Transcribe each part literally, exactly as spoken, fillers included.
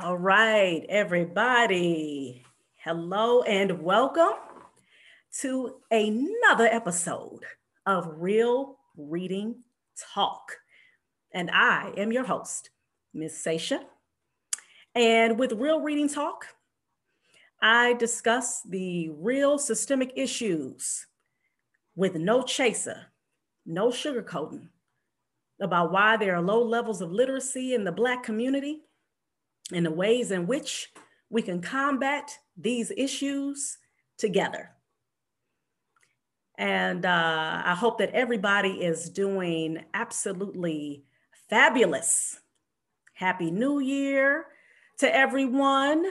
All right, everybody. Hello and welcome to another episode of Real Reading Talk. And I am your host, Miss Sasha. And with Real Reading Talk, I discuss the real systemic issues with no chaser, no sugarcoating, about why there are low levels of literacy in the Black community, and the ways in which we can combat these issues together. And uh, I hope that everybody is doing absolutely fabulous. Happy New Year to everyone.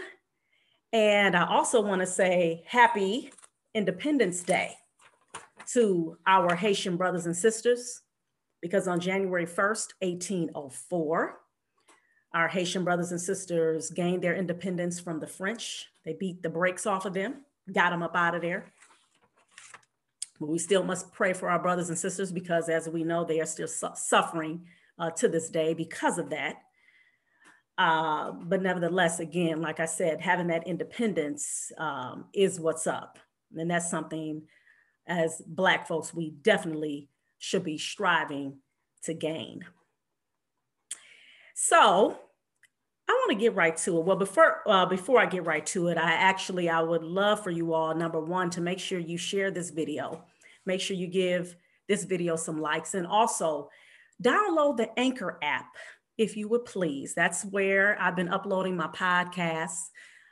And I also wanna say happy Independence Day to our Haitian brothers and sisters, because on January first, eighteen oh four, our Haitian brothers and sisters gained their independence from the French. They beat the brakes off of them, got them up out of there. But we still must pray for our brothers and sisters because, as we know, they are still su- suffering uh, to this day because of that. Uh, but nevertheless, again, like I said, having that independence um, is what's up. And that's something as Black folks, we definitely should be striving to gain. So I want to get right to it. Well, before uh, before I get right to it, I actually, I would love for you all, number one, to make sure you share this video. Make sure you give this video some likes, and also download the Anchor app, if you would please. That's where I've been uploading my podcasts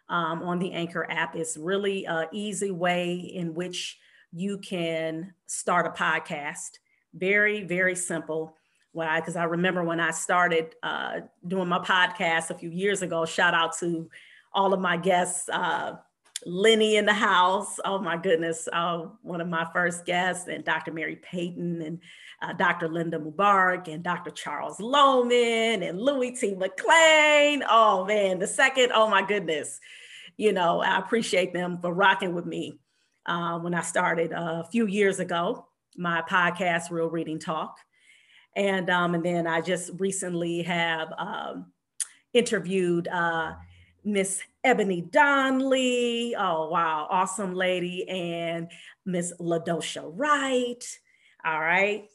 um, on the Anchor app. It's really an easy way in which you can start a podcast. Very, very simple. Why? Because I remember when I started uh, doing my podcast a few years ago, shout out to all of my guests, uh, Lenny in the house. Oh my goodness. Uh, one of my first guests, and Doctor Mary Payton, and uh, Doctor Linda Mubarak, and Doctor Charles Lohman, and Louis T. McClain. Oh man, the second, oh my goodness. You know, I appreciate them for rocking with me uh, when I started uh, a few years ago, my podcast, Real Reading Talk. And um, and then I just recently have um, interviewed uh, Miss Ebony Donnelly. Oh, wow. Awesome lady. And Miss LaDosha Wright. All right.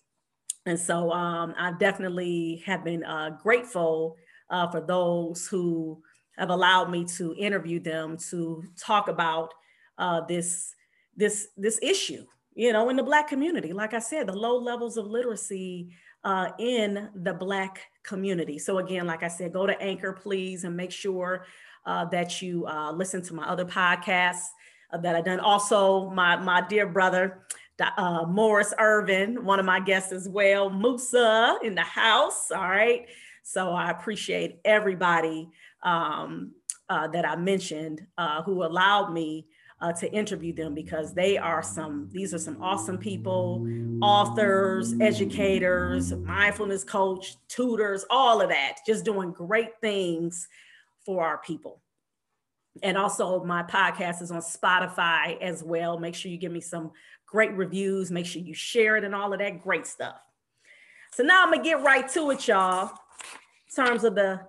And so um, I definitely have been uh, grateful uh, for those who have allowed me to interview them to talk about uh, this, this, this issue, you know, in the Black community. Like I said, the low levels of literacy Uh, in the Black community. So again, like I said, go to Anchor, please, and make sure uh, that you uh, listen to my other podcasts uh, that I've done. Also, my, my dear brother, uh, Morris Irvin, one of my guests as well, Musa in the house, all right? So I appreciate everybody um, uh, that I mentioned uh, who allowed me Uh, to interview them, because they are some, these are some awesome people, authors, educators, mindfulness coach, tutors, all of that, just doing great things for our people. And also my podcast is on Spotify as well. Make sure you give me some great reviews, make sure you share it and all of that great stuff. So now I'm gonna get right to it, y'all, in terms of the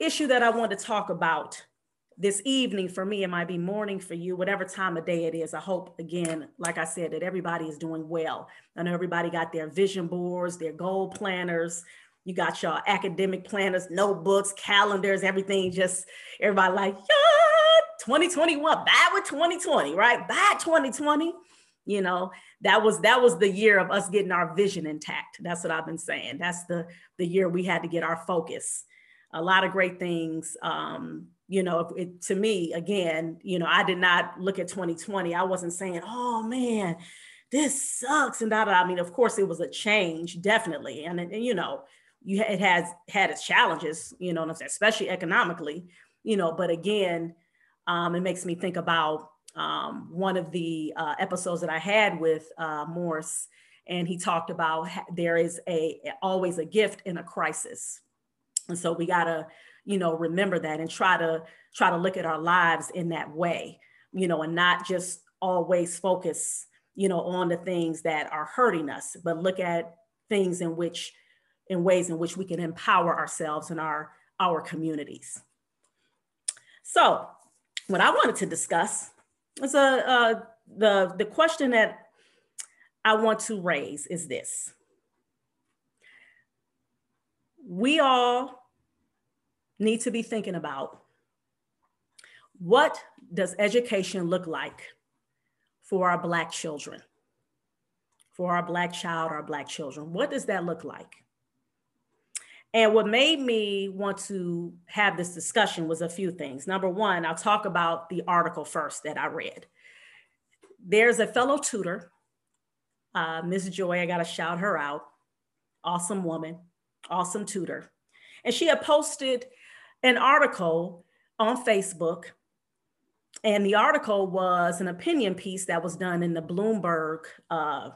issue that I want to talk about this evening. For me, it might be morning for you, whatever time of day it is. I hope, again, like I said, that everybody is doing well. I know everybody got their vision boards, their goal planners. You got your academic planners, notebooks, calendars, everything. Just everybody like, yeah, twenty twenty-one, bye with twenty twenty, right? Bye twenty twenty. You know, that was that was the year of us getting our vision intact. That's what I've been saying. That's the, the year we had to get our focus. A lot of great things. Um, You know, it, to me, again, you know, I did not look at twenty twenty. I wasn't saying, oh man, this sucks. And that, I mean, of course it was a change, definitely. And, and you know, you, it has had its challenges, you know, especially economically, you know, but again, um, it makes me think about um, one of the uh, episodes that I had with uh, Morse, and he talked about ha- there is a always a gift in a crisis. And so we gotta, you know, remember that and try to try to look at our lives in that way, you know, and not just always focus, you know, on the things that are hurting us, but look at things in which, in ways in which we can empower ourselves and our, our communities. So what I wanted to discuss is a, uh, the, the question that I want to raise is this. We all need to be thinking about, what does education look like for our Black children? For our Black child, our Black children, what does that look like? And what made me want to have this discussion was a few things. Number one, I'll talk about the article first that I read. There's a fellow tutor, uh, Miz Joy, I gotta shout her out, awesome woman, awesome tutor. And she had posted an article on Facebook, and the article was an opinion piece that was done in the Bloomberg uh,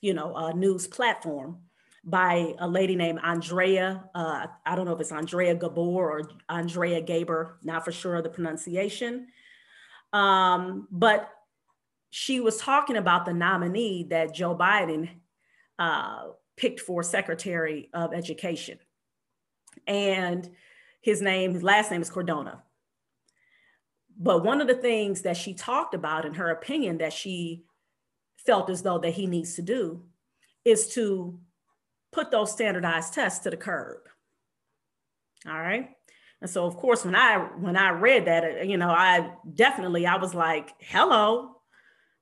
you know, a news platform by a lady named Andrea, uh, I don't know if it's Andrea Gabor or Andrea Gaber, not for sure of the pronunciation. Um, but she was talking about the nominee that Joe Biden uh, picked for Secretary of Education. And his name, his last name is Cardona. But one of the things that she talked about, in her opinion, that she felt as though that he needs to do is to put those standardized tests to the curb. All right. And so, of course, when I when I read that, you know, I definitely I was like, hello,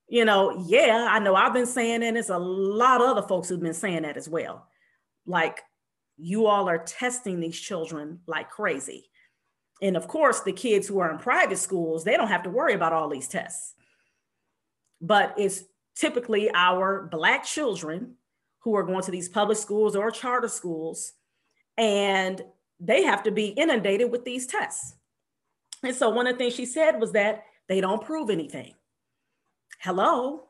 you know, yeah, I know I've been saying that. It's a lot of other folks who've been saying that as well. Like, you all are testing these children like crazy. And of course, the kids who are in private schools, they don't have to worry about all these tests. But it's typically our Black children who are going to these public schools or charter schools, and they have to be inundated with these tests. And so one of the things she said was that they don't prove anything. Hello.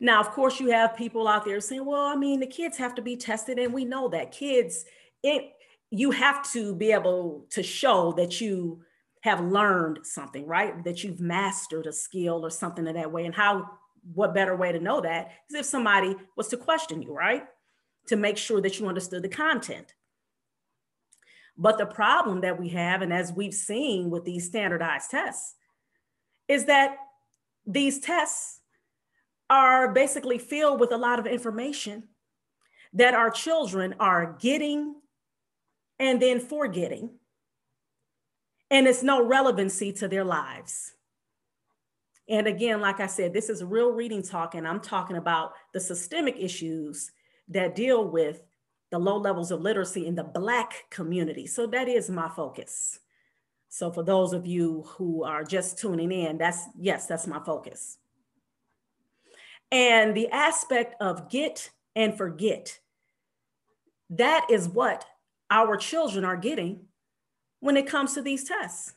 Now, of course, you have people out there saying, well, I mean, the kids have to be tested, and we know that kids, it, you have to be able to show that you have learned something, right? That you've mastered a skill or something in that way. And how what better way to know that is if somebody was to question you, right? To make sure that you understood the content. But the problem that we have, and as we've seen with these standardized tests, is that these tests are basically filled with a lot of information that our children are getting and then forgetting. And it's no relevancy to their lives. And again, like I said, this is Real Reading Talk, and I'm talking about the systemic issues that deal with the low levels of literacy in the Black community. So that is my focus. So for those of you who are just tuning in, that's, yes, that's my focus. And the aspect of get and forget, that is what our children are getting when it comes to these tests.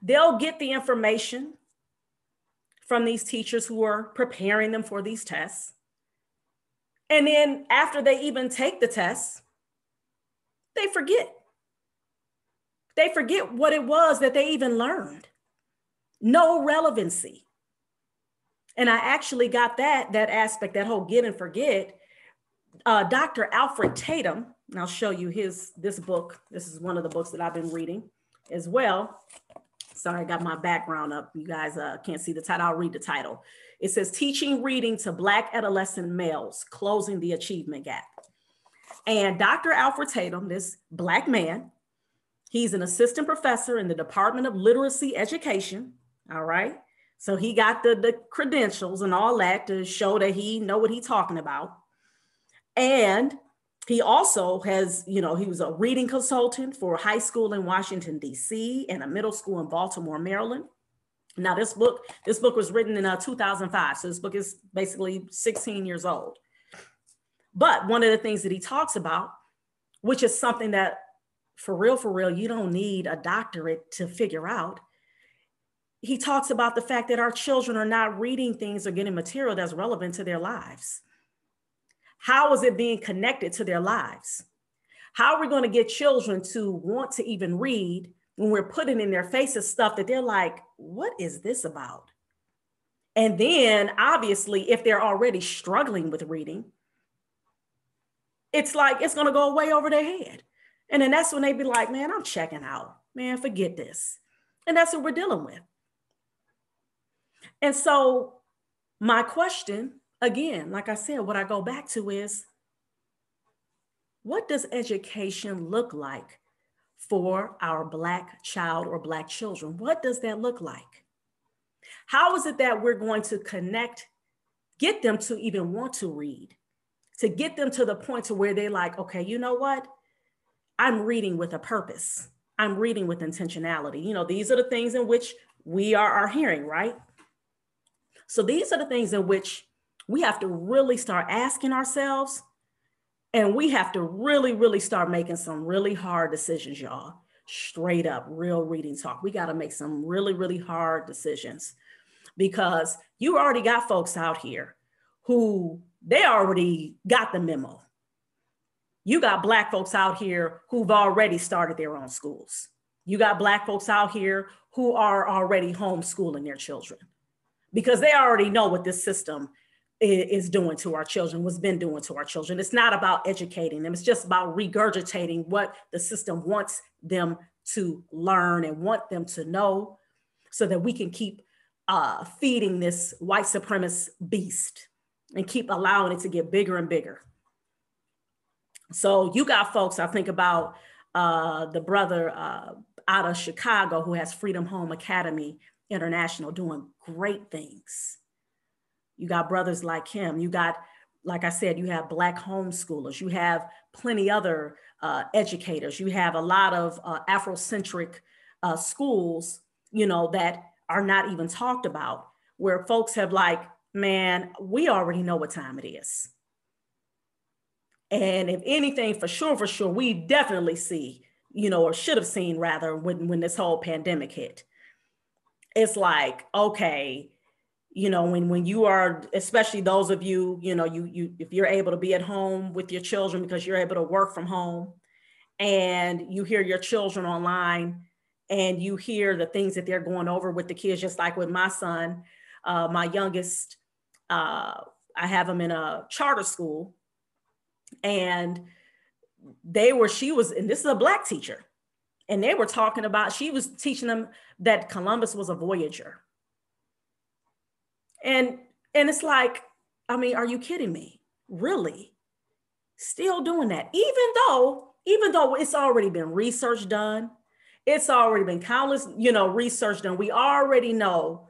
They'll get the information from these teachers who are preparing them for these tests. And then after they even take the tests, they forget. They forget what it was that they even learned. No relevancy. And I actually got that, that aspect, that whole get and forget. Uh, Doctor Alfred Tatum, and I'll show you his this book. This is one of the books that I've been reading as well. Sorry, I got my background up. You guys uh, can't see the title. I'll read the title. It says, Teaching Reading to Black Adolescent Males, Closing the Achievement Gap. And Doctor Alfred Tatum, this Black man, he's an assistant professor in the Department of Literacy Education. All right. So he got the, the credentials and all that to show that he know what he's talking about. And he also has, you know, he was a reading consultant for high school in Washington, D C and a middle school in Baltimore, Maryland. Now this book, this book was written in uh, two thousand five. So this book is basically sixteen years old. But one of the things that he talks about, which is something that for real, for real, you don't need a doctorate to figure out. He talks about the fact that our children are not reading things or getting material that's relevant to their lives. How is it being connected to their lives? How are we going to get children to want to even read when we're putting in their faces stuff that they're like, what is this about? And then obviously, if they're already struggling with reading, it's like, it's going to go way over their head. And then that's when they be like, man, I'm checking out, man, forget this. And that's what we're dealing with. And so my question, again, like I said, what I go back to is, what does education look like for our Black child or Black children? What does that look like? How is it that we're going to connect, get them to even want to read, to get them to the point to where they're like, okay, you know what? I'm reading with a purpose. I'm reading with intentionality. You know, these are the things in which we are, are hearing, right? So these are the things in which we have to really start asking ourselves, and we have to really, really start making some really hard decisions, y'all. Straight up, real reading talk. We got to make some really, really hard decisions, because you already got folks out here who they already got the memo. You got Black folks out here who've already started their own schools. You got Black folks out here who are already homeschooling their children, because they already know what this system is doing to our children, what's been doing to our children. It's not about educating them. It's just about regurgitating what the system wants them to learn and want them to know, so that we can keep uh, feeding this white supremacist beast and keep allowing it to get bigger and bigger. So you got folks, I think about uh, the brother uh, out of Chicago who has Freedom Home Academy International doing great things. You got brothers like him. You got, like I said, you have Black homeschoolers. You have plenty other uh, educators. You have a lot of uh, Afrocentric uh, schools, you know, that are not even talked about, where folks have like, man, we already know what time it is. And if anything, for sure, for sure, we definitely see, you know, or should have seen rather when, when this whole pandemic hit. It's like, okay, you know, when, when you are, especially those of you, you know, you, you, if you're able to be at home with your children because you're able to work from home, and you hear your children online and you hear the things that they're going over with the kids, just like with my son, uh, my youngest, uh, I have him in a charter school, and they were, she was, and this is a Black teacher, and they were talking about, she was teaching them that Columbus was a voyager. And and it's like, I mean, are you kidding me? Really? Still doing that, even though, even though it's already been research done, it's already been countless, you know, research done. We already know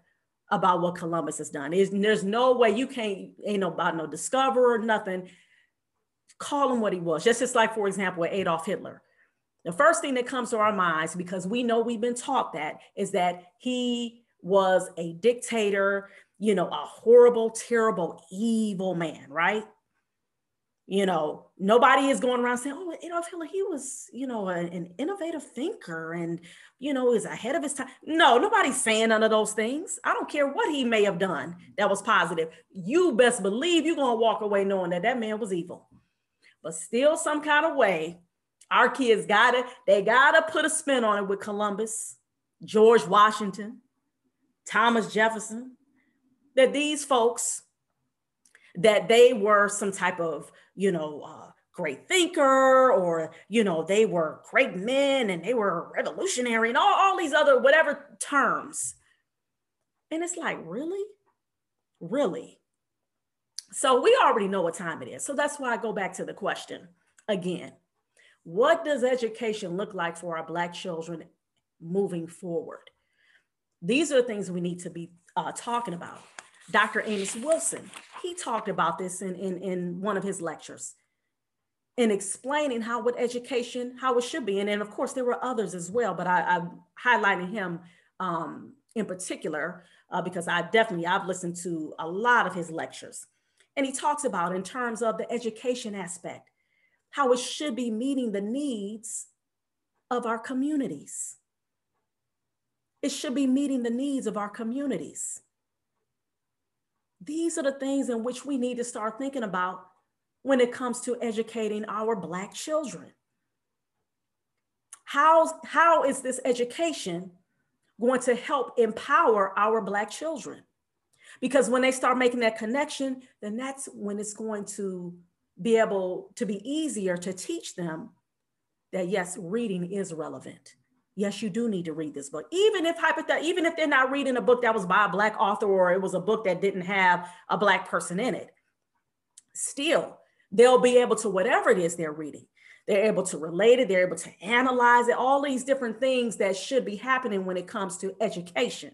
about what Columbus has done. It's, there's no way you can't, ain't nobody no discoverer, nothing. Call him what he was. Just, just like, for example, with Adolf Hitler. The first thing that comes to our minds, because we know we've been taught that, is that he was a dictator, you know, a horrible, terrible, evil man, right? You know, nobody is going around saying, oh, Adolf Hitler, he was, you know, an, an innovative thinker and, you know, is ahead of his time. No, nobody's saying none of those things. I don't care what he may have done that was positive. You best believe you're going to walk away knowing that that man was evil. But still, some kind of way, our kids got to, they got to put a spin on it with Columbus, George Washington, Thomas Jefferson, that these folks, that they were some type of, you know, uh, great thinker, or, you know, they were great men and they were revolutionary and all, all these other whatever terms. And it's like, really? Really? So we already know what time it is. So that's why I go back to the question again. What does education look like for our Black children moving forward? These are the things we need to be uh, talking about. Doctor Amos Wilson, he talked about this in, in, in one of his lectures, in explaining how what education, how it should be. And then of course there were others as well, but I, I highlighted him um, in particular uh, because I definitely, I've listened to a lot of his lectures. And he talks about in terms of the education aspect, how it should be meeting the needs of our communities. It should be meeting the needs of our communities. These are the things in which we need to start thinking about when it comes to educating our Black children. How, how is this education going to help empower our Black children? Because when they start making that connection, then that's when it's going to be able to be easier to teach them that yes, reading is relevant. yes, you do need to read this book. Even if hypothet- even if they're not reading a book that was by a Black author, or it was a book that didn't have a Black person in it, still, they'll be able to, whatever it is they're reading, they're able to relate it, they're able to analyze it, all these different things that should be happening when it comes to education,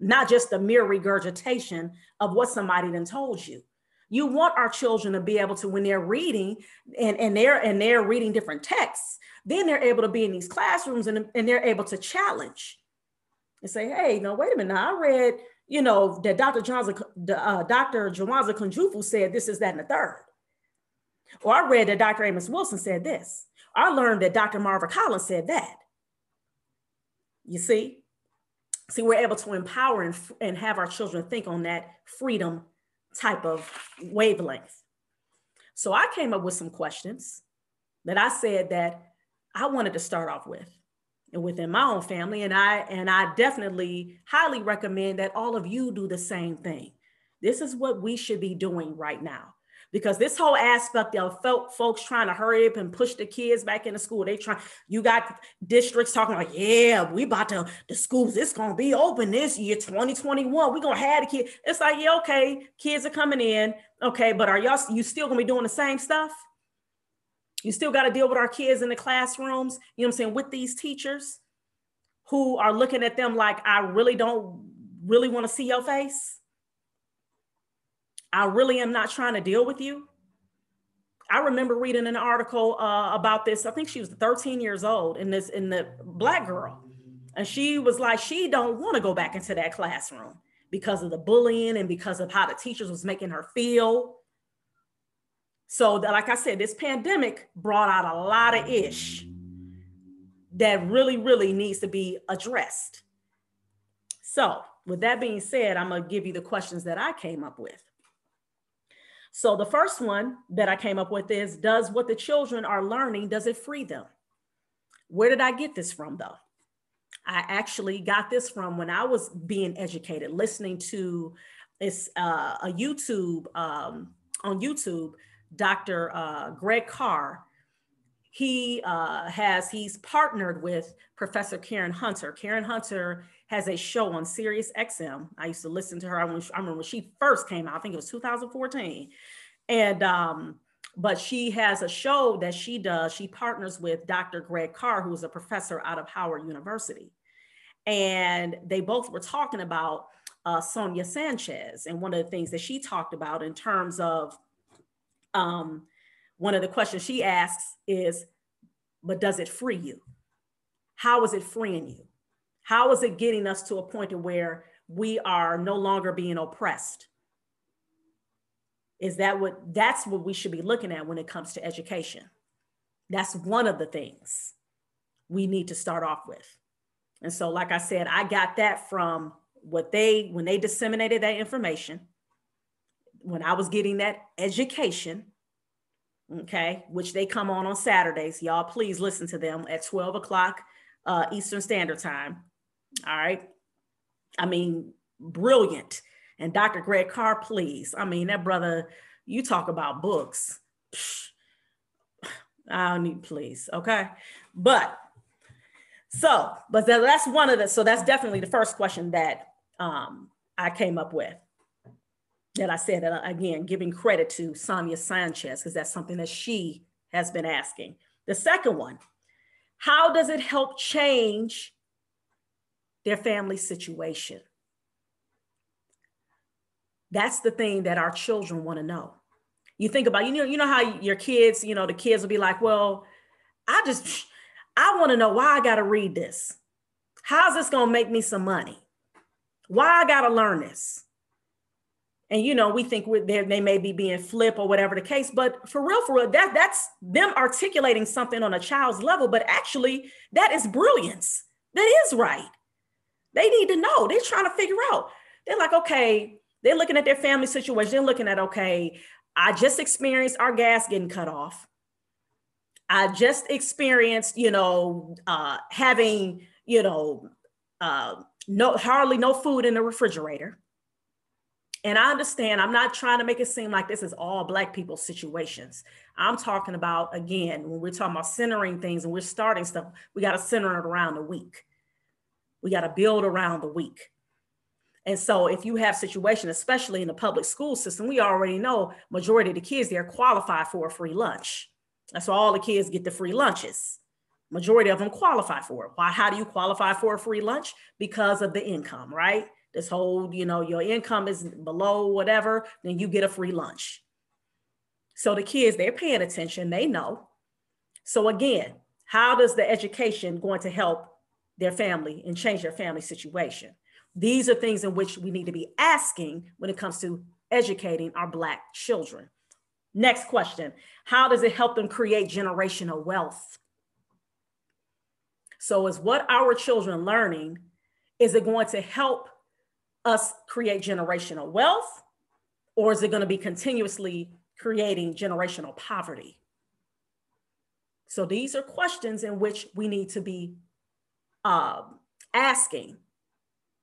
not just the mere regurgitation of what somebody done told you. You want our children to be able to, when they're reading and, and, they're, and they're reading different texts, then they're able to be in these classrooms and, and they're able to challenge and say, hey, no, wait a minute, I read, you know, that Doctor Johnson, uh, Doctor Jawanza Kunjufu said this, is that, and the third. Or I read that Doctor Amos Wilson said this. I learned that Doctor Marva Collins said that. You see? See, we're able to empower and, and have our children think on that freedom type of wavelength. So I came up with some questions that I said that I wanted to start off with and within my own family. And I, and I definitely highly recommend that all of you do the same thing. This is what we should be doing right now. Because this whole aspect of folks trying to hurry up and push the kids back into school, they try. You got districts talking like, yeah, we about to, the schools, it's going to be open this year, twenty twenty-one. We're going to have the kids. It's like, yeah, okay, kids are coming in. Okay, but are y'all, you still going to be doing the same stuff? You still got to deal with our kids in the classrooms, you know what I'm saying, with these teachers who are looking at them like, I really don't really want to see your face. I really am not trying to deal with you. I remember reading an article uh, about this. I think she was thirteen years old in this, in the Black girl. And she was like, she don't want to go back into that classroom because of the bullying and because of how the teachers was making her feel. So like I said, this pandemic brought out a lot of ish that really, really needs to be addressed. So with that being said, I'm going to give you the questions that I came up with. So the first one that I came up with is, does what the children are learning, does it free them? Where did I get this from though? I actually got this from when I was being educated, listening to this, uh, a YouTube, um, on YouTube, Doctor Uh, Greg Carr. He uh, has, he's partnered with Professor Karen Hunter. Karen Hunter has a show on Sirius X M. I used to listen to her. I remember when she first came out, I think it was two thousand fourteen. And, um, but she has a show that she does. She partners with Doctor Greg Carr, who is a professor out of Howard University. And they both were talking about uh, Sonia Sanchez. And one of the things that she talked about in terms of, um, one of the questions she asks is, but does it free you? How is it freeing you? How is it getting us to a point to where we are no longer being oppressed? Is that what, that's what we should be looking at when it comes to education. That's one of the things we need to start off with. And so, like I said, I got that from what they, when they disseminated that information, when I was getting that education, okay, which they come on on Saturdays. Y'all please listen to them at twelve o'clock uh, Eastern Standard Time. All right. I mean, brilliant. And Doctor Greg Carr, please. I mean, that brother, you talk about books. Psh, I don't need, please. Okay. But so, but that's one of the, so that's definitely the first question that um, I came up with, that I said, that again, giving credit to Sonia Sanchez, because that's something that she has been asking. The second one, how does it help change their family situation? That's the thing that our children want to know. You think about, you know, you know how your kids, you know, the kids will be like, well, I just, I want to know why I got to read this. How's this going to make me some money? Why I got to learn this? And, you know, we think we're, they may be being flip or whatever the case, but for real, for real, that, that's them articulating something on a child's level, but actually that is brilliance. That is right. They need to know. They're trying to figure out. They're like, okay, they're looking at their family situation. They're looking at, okay, I just experienced our gas getting cut off. I just experienced, you know, uh, having, you know, uh, no, hardly no food in the refrigerator. And I understand, I'm not trying to make it seem like this is all Black people's situations. I'm talking about, again, when we're talking about centering things and we're starting stuff, we got to center it around the week. We got to build around the week. And so if you have situations, especially in the public school system, we already know majority of the kids there qualify for a free lunch. That's why all the kids get the free lunches. Majority of them qualify for it. Why? How do you qualify for a free lunch? Because of the income, right? This whole, you know, your income is below whatever, then you get a free lunch. So the kids, they're paying attention, they know. So again, how does the education going to help their family and change their family situation? These are things in which we need to be asking when it comes to educating our Black children. Next question, how does it help them create generational wealth? So is what our children learning, is it going to help us create generational wealth, or is it going to be continuously creating generational poverty? So these are questions in which we need to be um, asking.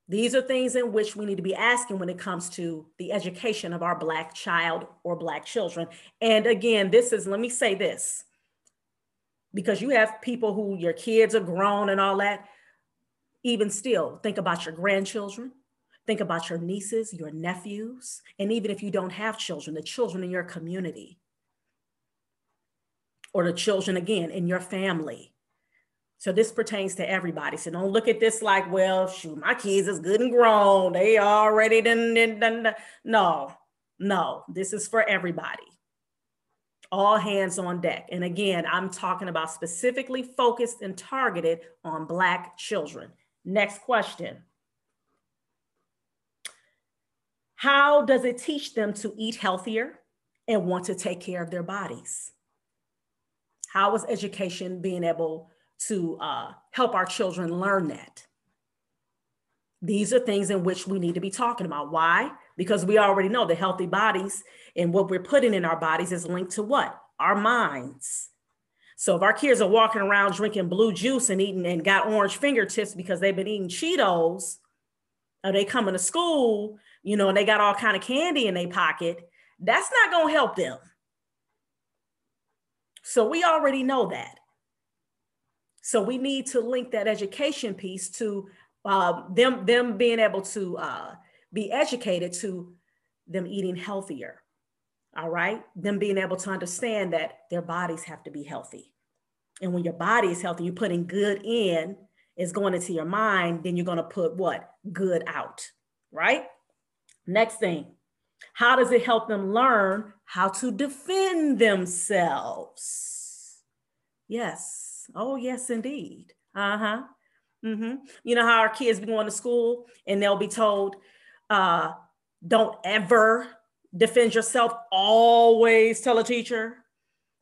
These are things in which we need to be asking when it comes to the education of our Black child or Black children. And again, this is, let me say this, because you have people who your kids are grown and all that. Even still, think about your grandchildren, think about your nieces, your nephews, and even if you don't have children, the children in your community, or the children, again, in your family. So this pertains to everybody. So don't look at this like, well, shoot, my kids is good and grown. They already done, done, done. No, no, this is for everybody. All hands on deck. And again, I'm talking about specifically focused and targeted on Black children. Next question. How does it teach them to eat healthier and want to take care of their bodies? How is education being able to uh, help our children learn that? These are things in which we need to be talking about. Why? Because we already know the healthy bodies and what we're putting in our bodies is linked to what? Our minds. So if our kids are walking around drinking blue juice and eating and got orange fingertips because they've been eating Cheetos, or they coming to school, you know, and they got all kind of candy in their pocket, that's not gonna help them. So we already know that. So we need to link that education piece to uh, them, them being able to uh, be educated to them eating healthier, all right? Them being able to understand that their bodies have to be healthy. And when your body is healthy, you're putting good in, it's going into your mind, then you're gonna put what? Good out, right? Next thing, how does it help them learn how to defend themselves? Yes, oh yes, indeed, uh-huh, mm-hmm. You know how our kids be going to school and they'll be told, uh, don't ever defend yourself, always tell a teacher.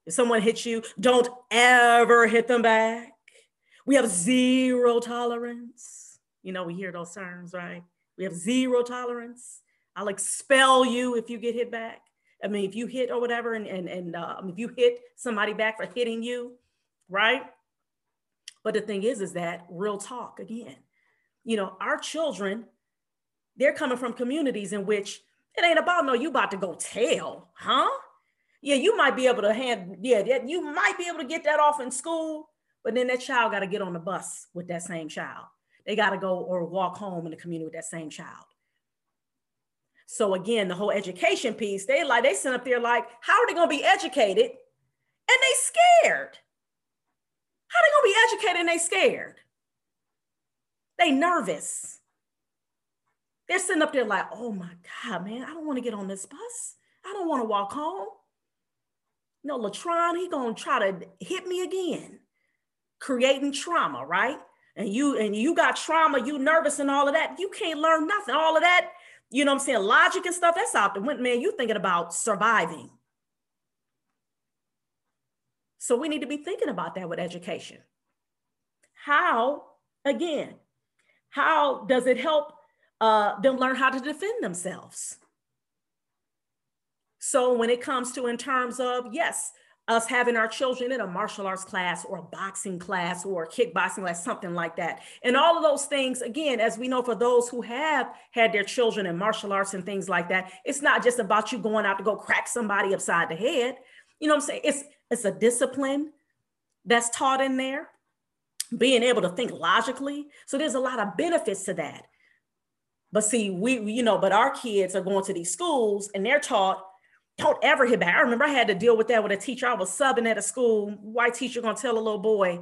If someone hits you, don't ever hit them back. We have zero tolerance. You know, we hear those terms, right? We have zero tolerance. I'll expel you if you get hit back. I mean, if you hit or whatever, and, and, and uh, if you hit somebody back for hitting you, right? But the thing is, is that real talk again, you know, our children, they're coming from communities in which it ain't about, no, you about to go tell, huh? Yeah, you might be able to hand, yeah, you might be able to get that off in school, but then that child got to get on the bus with that same child. They got to go or walk home in the community with that same child. So again, the whole education piece, they like, they sent up there like, how are they gonna be educated? And they scared. How are they gonna be educated and they scared? They nervous. They're sitting up there like, oh my God, man, I don't wanna get on this bus. I don't wanna walk home. No, Latron, he gonna try to hit me again. Creating trauma, right? And you, and you got trauma, you nervous and all of that. You can't learn nothing, all of that. You know what I'm saying? Logic and stuff, that's out the window, man. You're thinking about surviving. So we need to be thinking about that with education. How, again, how does it help uh, them learn how to defend themselves? So when it comes to in terms of, yes, us having our children in a martial arts class or a boxing class or a kickboxing class, something like that. And all of those things, again, as we know, for those who have had their children in martial arts and things like that, it's not just about you going out to go crack somebody upside the head. You know what I'm saying? It's, it's a discipline that's taught in there, being able to think logically. So there's a lot of benefits to that. But see, we, you know, but our kids are going to these schools and they're taught, don't ever hit back. I remember I had to deal with that with a teacher. I was subbing at a school. White teacher gonna tell a little boy,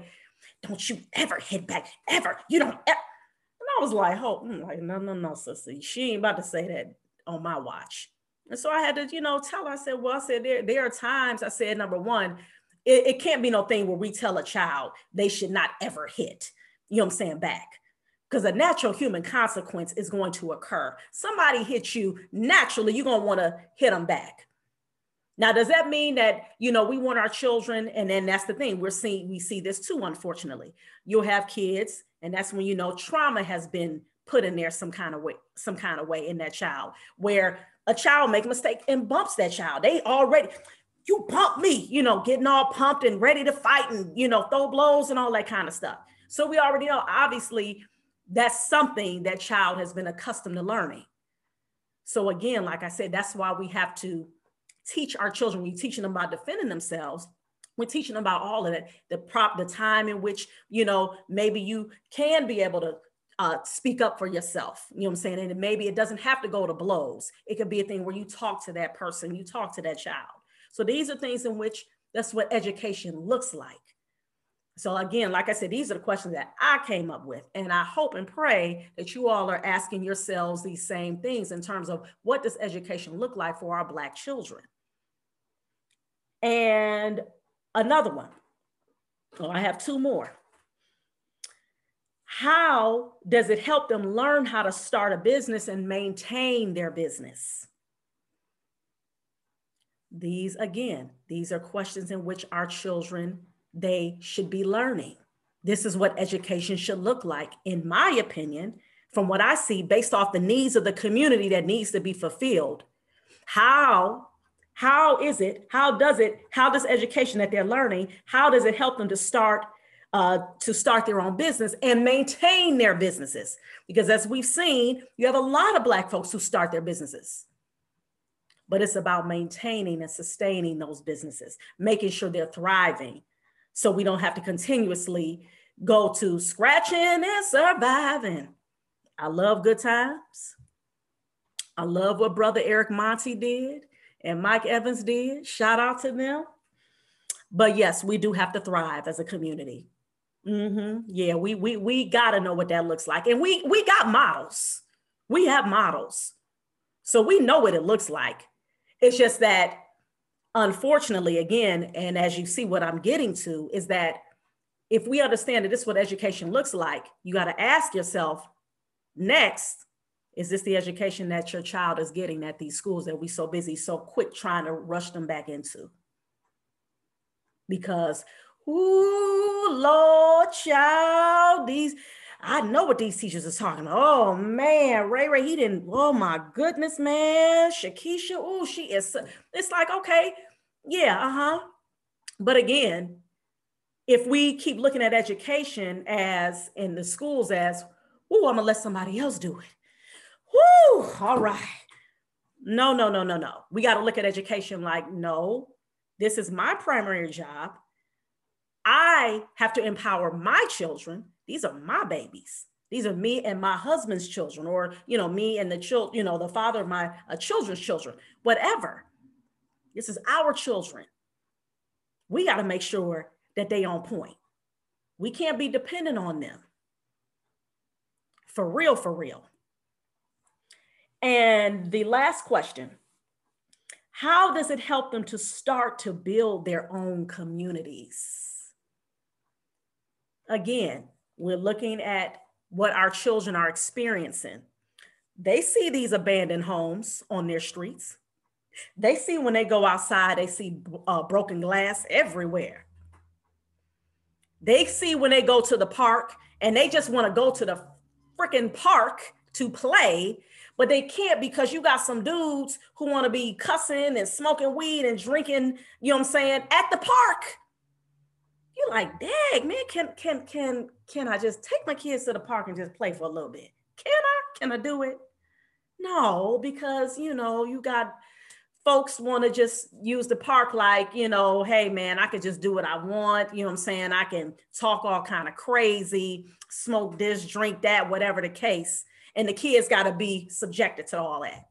don't you ever hit back, ever. You don't ever. And I was like, oh, I'm like, no, no, no, sister. She ain't about to say that on my watch. And so I had to, you know, tell her, I said, well, I said, there, there are times, I said, number one, it, it can't be no thing where we tell a child they should not ever hit, you know what I'm saying, back. Because a natural human consequence is going to occur. Somebody hits you naturally, you're gonna wanna hit them back. Now, does that mean that, you know, we want our children? And then that's the thing we're seeing, we see this too, unfortunately. You'll have kids, and that's when, you know, trauma has been put in there some kind of way, some kind of way in that child, where a child makes a mistake and bumps that child. They already, you bumped me, you know, getting all pumped and ready to fight and, you know, throw blows and all that kind of stuff. So we already know, obviously, that's something that child has been accustomed to learning. So again, like I said, that's why we have to teach our children. We're teaching them about defending themselves. We're teaching them about all of that, the prop, the time in which, you know, maybe you can be able to uh, speak up for yourself. You know what I'm saying? And maybe it doesn't have to go to blows. It could be a thing where you talk to that person, you talk to that child. So these are things in which that's what education looks like. So again, like I said, these are the questions that I came up with. And I hope and pray that you all are asking yourselves these same things in terms of what does education look like for our Black children? And another one, well, I have two more. How does it help them learn how to start a business and maintain their business? These, again, these are questions in which our children, they should be learning. This is what education should look like, in my opinion, from what I see, based off the needs of the community that needs to be fulfilled. How How is it, how does it, how does education that they're learning, how does it help them to start uh, to start their own business and maintain their businesses? Because as we've seen, you have a lot of Black folks who start their businesses, but it's about maintaining and sustaining those businesses, making sure they're thriving so we don't have to continuously go to scratching and surviving. I love Good Times. I love what Brother Eric Monte did. And Mike Evans did, shout out to them. But yes, we do have to thrive as a community. Mm-hmm. Yeah, we we we gotta know what that looks like. And we we got models. We have models. So we know what it looks like. It's just that, unfortunately, again, and as you see what I'm getting to, is that if we understand that this is what education looks like, you gotta ask yourself, next, is this the education that your child is getting at these schools that we so busy, so quick trying to rush them back into? Because, ooh, Lord, child, these, I know what these teachers are talking about. Oh, man, Ray Ray, he didn't, oh, my goodness, man. Shakisha, ooh, she is, it's like, okay, yeah, uh-huh. But again, if we keep looking at education as, in the schools as, ooh, I'm gonna let somebody else do it. Whoo, all right. No, no, no, no, no. We got to look at education like, no, this is my primary job. I have to empower my children. These are my babies. These are me and my husband's children, or, you know, me and the child, you know, the father of my uh, children's children, whatever. This is our children. We got to make sure that they on point. We can't be dependent on them. For real, for real. And the last question, how does it help them to start to build their own communities? Again, we're looking at what our children are experiencing. They see these abandoned homes on their streets. They see when they go outside, they see uh, broken glass everywhere. They see when they go to the park and they just want to go to the freaking park to play, but they can't because you got some dudes who want to be cussing and smoking weed and drinking, you know what I'm saying, at the park. You're like, dang, man, can can can can I just take my kids to the park and just play for a little bit? Can I? Can I do it? No, because, you know, you got folks want to just use the park like, you know, hey, man, I could just do what I want. You know what I'm saying? I can talk all kind of crazy, smoke this, drink that, whatever the case. And the kids got to be subjected to all that.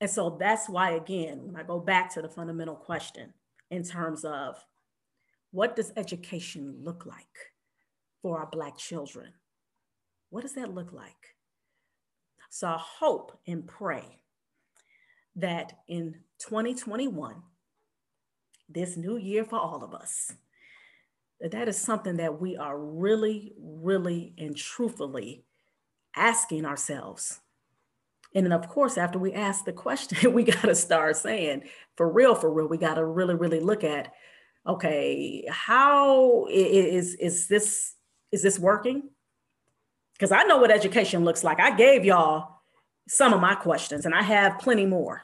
And so that's why, again, when I go back to the fundamental question in terms of what does education look like for our Black children? What does that look like? So I hope and pray that in twenty twenty-one, this new year for all of us, that that is something that we are really, really and truthfully asking ourselves. And then of course, after we ask the question, we gotta start saying, for real, for real, we gotta really, really look at, okay, how is, is, this, is this working? Because I know what education looks like. I gave y'all some of my questions and I have plenty more.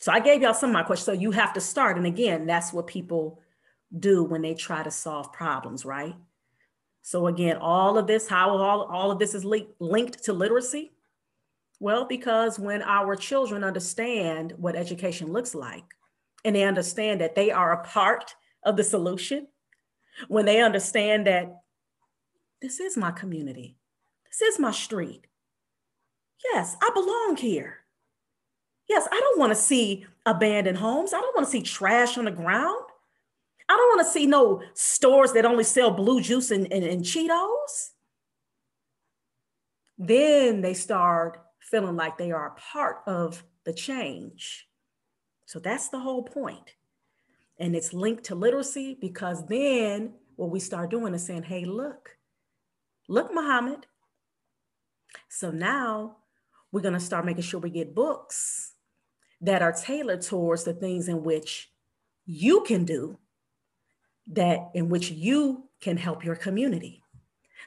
So I gave y'all some of my questions. So you have to start. And again, that's what people do when they try to solve problems, right? So again, all of this, how all, all of this is li- linked to literacy? Well, because when our children understand what education looks like and they understand that they are a part of the solution, when they understand that this is my community, this is my street. Yes, I belong here. Yes, I don't want to see abandoned homes. I don't want to see trash on the ground. I don't want to see no stores that only sell blue juice and, and, and Cheetos. Then they start feeling like they are a part of the change. So that's the whole point. And it's linked to literacy because then what we start doing is saying, hey, look, look, Muhammad. So now we're going to start making sure we get books that are tailored towards the things in which you can do, that in which you can help your community.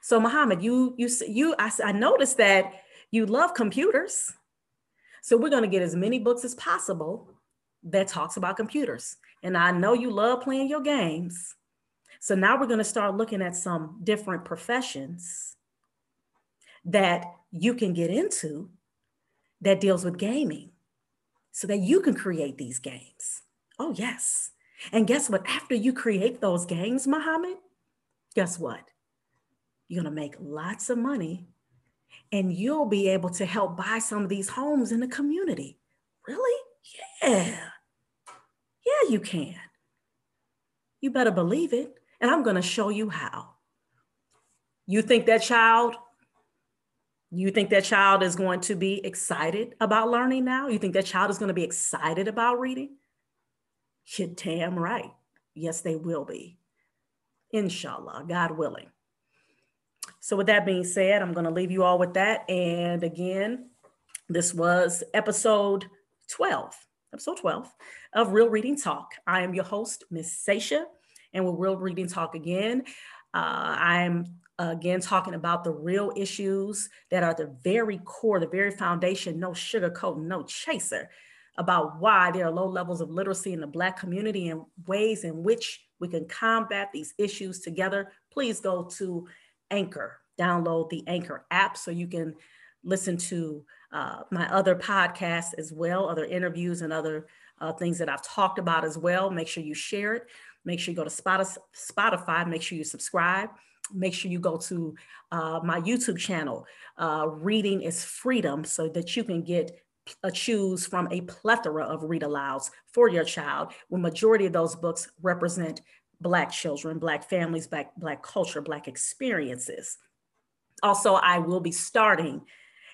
So Muhammad, you, you, you, I, I noticed that you love computers. So we're going to get as many books as possible that talks about computers. And I know you love playing your games. So now we're going to start looking at some different professions that you can get into that deals with gaming so that you can create these games. Oh, yes. And guess what? After you create those games, Muhammad, guess what? You're going to make lots of money and you'll be able to help buy some of these homes in the community. Really? Yeah. Yeah, you can. You better believe it. And I'm going to show you how. You think that child, you think that child is going to be excited about learning now? You think that child is going to be excited about reading? You're damn right. Yes, they will be. Inshallah, God willing. So with that being said, I'm going to leave you all with that. And again, this was episode twelve, episode twelve of Real Reading Talk. I am your host, Miss Sasha. And with Real Reading Talk again, uh, I'm again talking about the real issues that are the very core, the very foundation, no sugarcoat, no chaser, about why there are low levels of literacy in the Black community and ways in which we can combat these issues together. Please go to Anchor, download the Anchor app so you can listen to uh, my other podcasts as well, other interviews and other uh, things that I've talked about as well. Make sure you share it. Make sure you go to Spotify, make sure you subscribe, make sure you go to uh, my YouTube channel, uh, Reading is Freedom, so that you can get a choose from a plethora of read alouds for your child, when majority of those books represent Black children, Black families, Black, Black culture, Black experiences. Also, I will be starting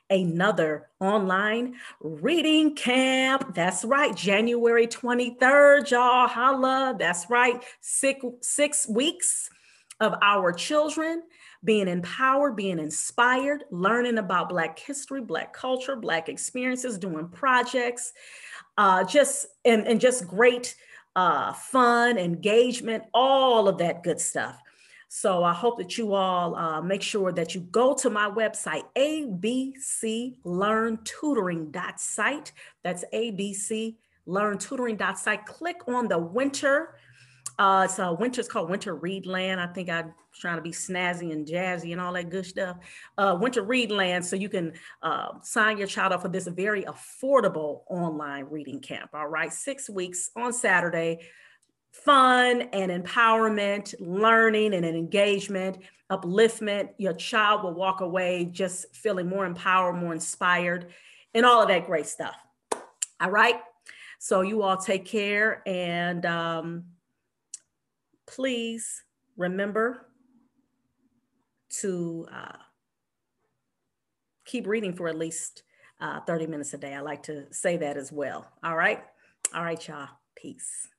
another online reading camp. That's right, January twenty-third, y'all, holla. That's right, six, six weeks of our children being empowered, being inspired, learning about Black history, Black culture, Black experiences, doing projects, uh, just and, and just great uh, fun, engagement, all of that good stuff. So I hope that you all uh, make sure that you go to my website, a b c learn tutoring dot site. That's a b c learn tutoring dot site. Click on the winter. Uh, so winter's called Winter Readland. I think I'm trying to be snazzy and jazzy and all that good stuff. Uh, Winter Readland, so you can uh, sign your child up for this very affordable online reading camp. All right, six weeks on Saturday. Fun and empowerment, learning and an engagement, upliftment. Your child will walk away just feeling more empowered, more inspired, and all of that great stuff. All right. So you all take care, and um, please remember to uh, keep reading for at least uh, thirty minutes a day. I like to say that as well. All right. All right, y'all. Peace.